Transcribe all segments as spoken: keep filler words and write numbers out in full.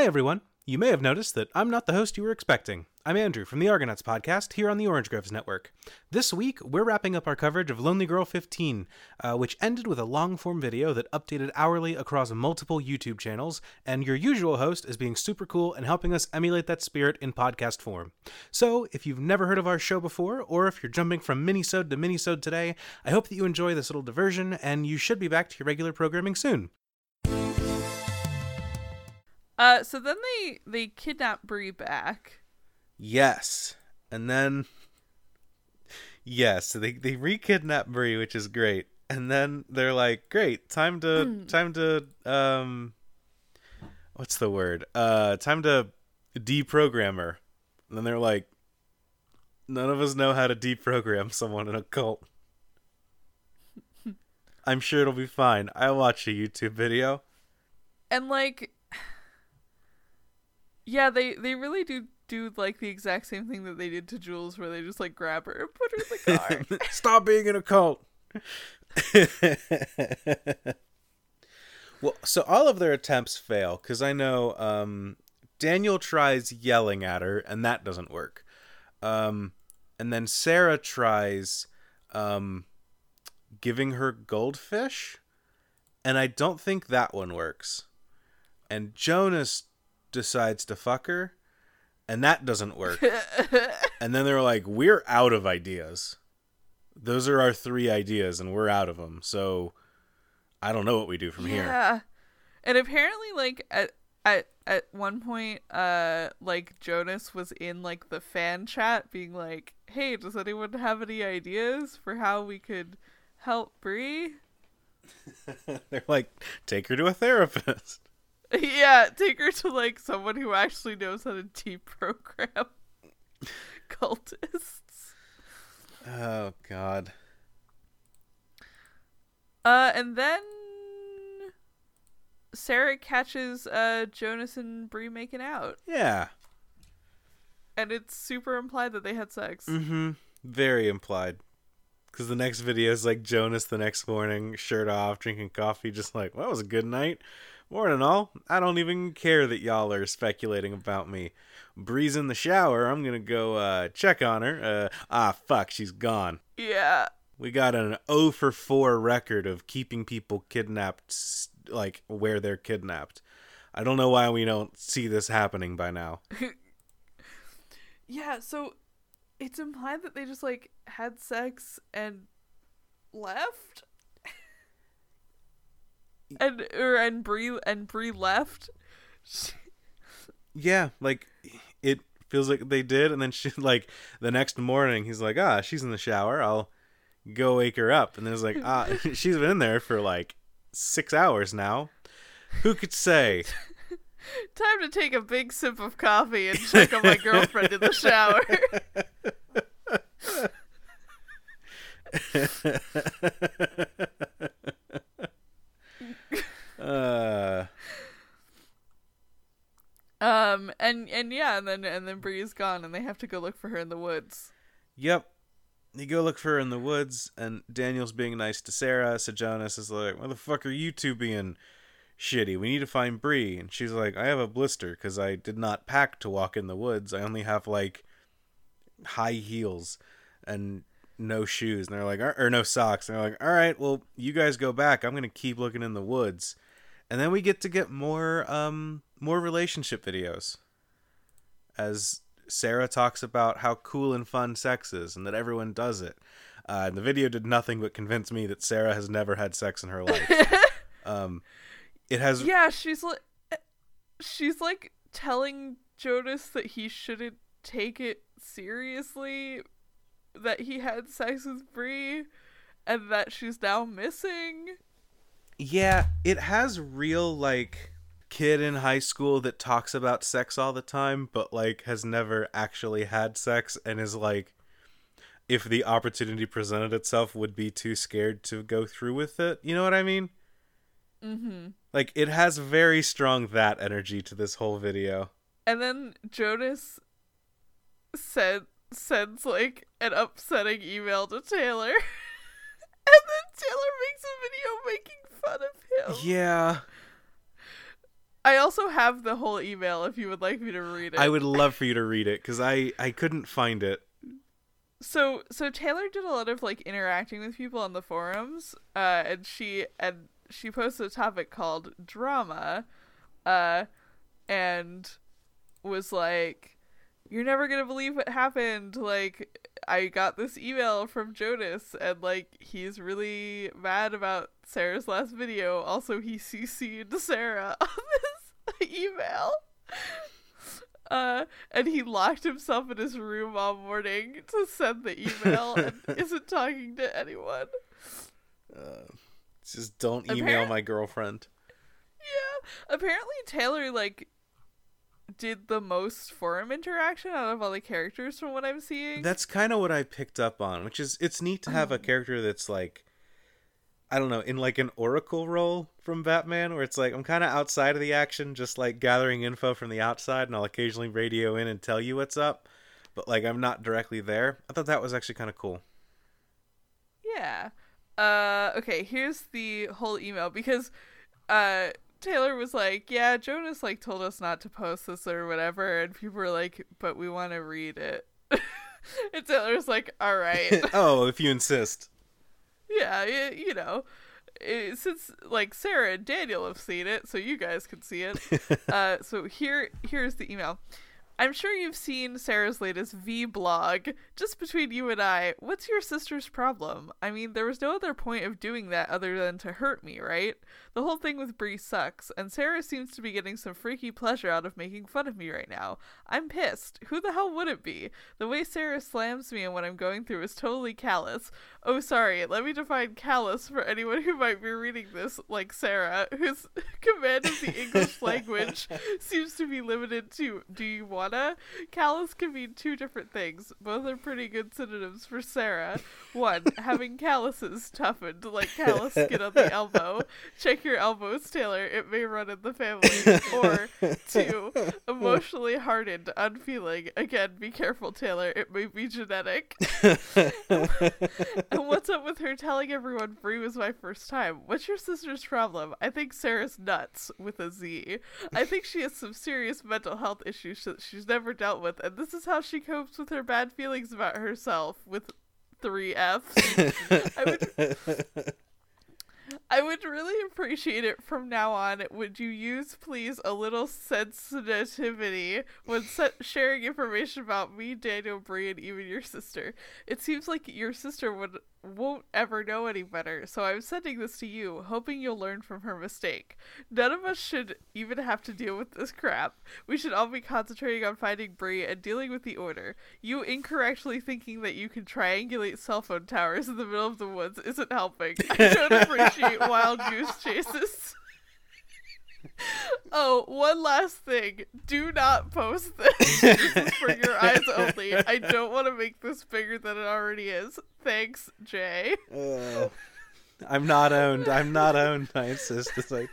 Hi, everyone. You may have noticed that I'm not the host you were expecting. I'm Andrew from the Argonauts podcast here on the Orange Groves Network. This week, we're wrapping up our coverage of lonely girl fifteen, uh, which ended with a long-form video that updated hourly across multiple YouTube channels, and your usual host is being super cool and helping us emulate that spirit in podcast form. So, if you've never heard of our show before, or if you're jumping from minisode to minisode today, I hope that you enjoy this little diversion, and you should be back to your regular programming soon. Uh, so then they, they kidnap Bree back. Yes. And then, yes, so they, they re-kidnap Bree, which is great. And then they're like, great, time to, mm. time to, um, what's the word? Uh, time to deprogram her. And then they're like, none of us know how to deprogram someone in a cult. I'm sure it'll be fine. I watched a YouTube video. And like... Yeah, they, they really do do like the exact same thing that they did to Jules, where they just like grab her and put her in the car. Stop being in a cult. Well, so all of their attempts fail because I know um, Daniel tries yelling at her and that doesn't work. Um, and then Sarah tries um, giving her goldfish, and I don't think that one works. And Jonas decides to fuck her, and that doesn't work. And then they're like, we're out of ideas. Those are our three ideas, and we're out of them. So I don't know what we do from yeah. here. Yeah. And apparently, like, at at at one point, uh, like, Jonas was in, like, the fan chat being like, hey, does anyone have any ideas for how we could help Bree? They're like, take her to a therapist. Yeah, take her to, like, someone who actually knows how to deprogram cultists. Oh, God. Uh, and then Sarah catches uh, Jonas and Bree making out. Yeah. And it's super implied that they had sex. Mm-hmm. Very implied. Because the next video is, like, Jonas the next morning, shirt off, drinking coffee, just like, well, that was a good night. More than all, I don't even care that y'all are speculating about me. Bree's in the shower. I'm going to go uh, check on her. Uh, ah, fuck, she's gone. Yeah. We got an oh for four record of keeping people kidnapped, like, where they're kidnapped. I don't know why we don't see this happening by now. Yeah, so it's implied that they just, like, had sex and left? And or and Bree and Bree left. Yeah, like it feels like they did, and then she like the next morning he's like, ah, she's in the shower. I'll go wake her up, and then it's like, ah, she's been in there for like six hours now. Who could say? Time to take a big sip of coffee and check on my girlfriend in the shower. Uh. Um and and yeah and then and then Bree is gone and they have to go look for her in the woods. Yep, you go look for her in the woods, and Daniel's being nice to Sarah, so Jonas is like, "Why the fuck are you two being shitty? We need to find Bree." And she's like, "I have a blister because I did not pack to walk in the woods. I only have like high heels and no shoes." And they're like, or, or no socks. And they're like, "All right, well, you guys go back. I'm gonna keep looking in the woods." And then we get to get more um, more relationship videos as Sarah talks about how cool and fun sex is and that everyone does it. Uh, and the video did nothing but convince me that Sarah has never had sex in her life. um, it has. Yeah, she's like, she's like telling Jonas that he shouldn't take it seriously, that he had sex with Bree, and that she's now missing. Yeah, it has real, like, kid in high school that talks about sex all the time, but, like, has never actually had sex and is, like, if the opportunity presented itself, would be too scared to go through with it. You know what I mean? Mm-hmm. Like, it has very strong that energy to this whole video. And then Jonas said, sends, like, an upsetting email to Taylor. And then Taylor makes a video making fun of him. Yeah. I also have the whole email if you would like me to read it. I would love for you to read it, because I, I couldn't find it. So so Taylor did a lot of like interacting with people on the forums, uh, and she and she posted a topic called drama, uh, and was like, "You're never gonna believe what happened. Like, I got this email from Jonas, and like he's really mad about Sarah's last video. Also, he C C'd Sarah on this email." Uh, and he locked himself in his room all morning to send the email and isn't talking to anyone. Uh, just don't email Appar- my girlfriend. Yeah. Apparently Taylor, like, did the most forum interaction out of all the characters from what I'm seeing. That's kind of what I picked up on, which is, it's neat to have a character that's, like, I don't know, in, like, an oracle role from Batman, where it's like, I'm kind of outside of the action, just, like, gathering info from the outside, and I'll occasionally radio in and tell you what's up, but, like, I'm not directly there. I thought that was actually kind of cool. Yeah. Uh, okay, here's the whole email, because uh, Taylor was like, yeah, Jonas, like, told us not to post this or whatever, and people were like, but we want to read it. And Taylor's like, all right. Oh, if you insist. Yeah, it, you know, it, since, like, Sarah and Daniel have seen it, so you guys can see it. uh, so here, here's the email. I'm sure you've seen Sarah's latest V-blog. Just between you and I, what's your sister's problem? I mean, there was no other point of doing that other than to hurt me, right? The whole thing with Bree sucks, and Sarah seems to be getting some freaky pleasure out of making fun of me right now. I'm pissed. Who the hell would it be? The way Sarah slams me and what I'm going through is totally callous. Oh, sorry, let me define callous for anyone who might be reading this, like Sarah, whose command of the English language seems to be limited to, do you want? Callous can mean two different things. Both are pretty good synonyms for Sarah. One, having calluses toughened, like callous skin on the elbow. Check your elbows, Taylor. It may run in the family. Or two, emotionally hardened, unfeeling. Again, be careful, Taylor. It may be genetic. And what's up with her telling everyone Bree was my first time? What's your sister's problem? I think Sarah's nuts, with a Z. I think she has some serious mental health issues that she's never dealt with, and this is how she copes with her bad feelings about herself, with three F's. I would I would really appreciate it from now on. Would you use, please, a little sensitivity when se- sharing information about me, Daniel, Bree, and even your sister? It seems like your sister would won't ever know any better, so I'm sending this to you, hoping you'll learn from her mistake. None of us should even have to deal with this crap. We should all be concentrating on finding Bree and dealing with the order. You incorrectly thinking that you can triangulate cell phone towers in the middle of the woods isn't helping. I don't appreciate wild goose chases. Oh, one last thing. Do not post this. This is for your eyes only. I don't want to make this bigger than it already is. Thanks, Jay. Uh, I'm not owned. I'm not owned. I insist. It's like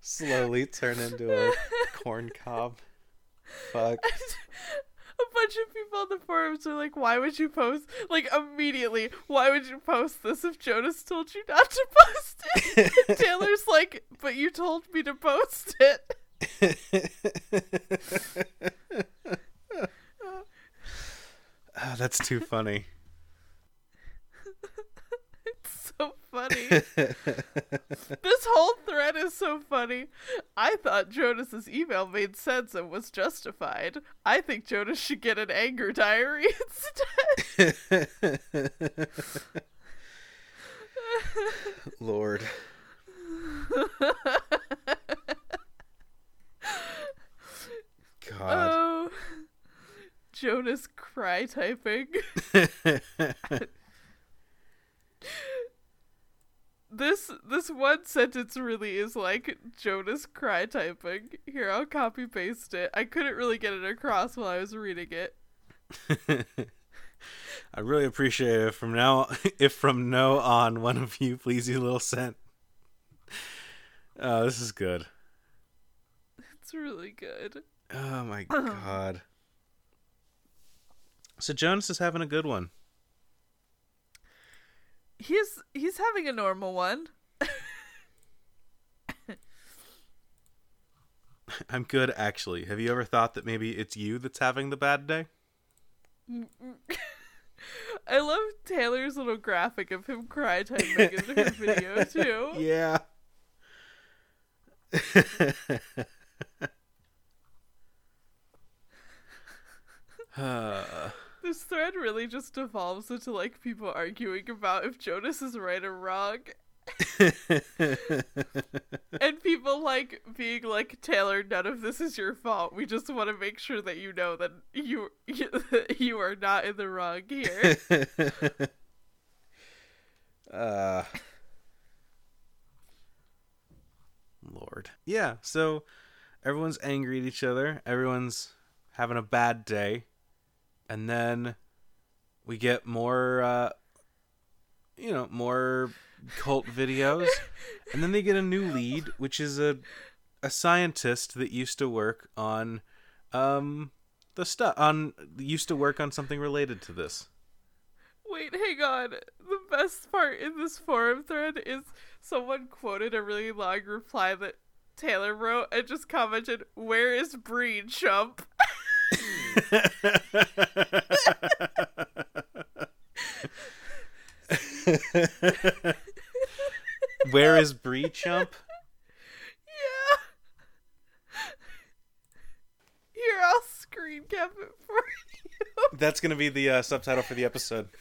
slowly turn into a corn cob. Fuck. A bunch of people on the forums are like, why would you post, like, immediately, why would you post this if Jonas told you not to post it? And Taylor's like, but you told me to post it. Oh, that's too funny. It's so funny. This whole thread is so funny. I thought Jonas's email made sense and was justified. I think Jonas should get an anger diary instead. Lord. God. Oh, Jonas cry typing. This this one sentence really is like Jonas cry typing. Here, I'll copy paste it. I couldn't really get it across while I was reading it. I really appreciate it. From now, if from now on, one of you please do a little scent. Oh, this is good. It's really good. Oh my God. So Jonas is having a good one. He's he's having a normal one. I'm good, actually. Have you ever thought that maybe it's you that's having the bad day? I love Taylor's little graphic of him cry typing into her video, too. Yeah. This thread really just devolves into, like, people arguing about if Jonas is right or wrong. And people, like, being like, Taylor, none of this is your fault. We just want to make sure that you know that you you, that you are not in the wrong here. uh, Lord. Yeah, so everyone's angry at each other. Everyone's having a bad day. And then we get more, uh, you know, more... cult videos, and then they get a new lead, which is a a scientist that used to work on um the stuff on used to work on something related to this. Wait, hang on. The best part in this forum thread is someone quoted a really long reply that Taylor wrote and just commented, "Where is Bree, chump?" Where is Bree, chump? Yeah. Here, I'll screen cap it for you. That's going to be the uh, subtitle for the episode.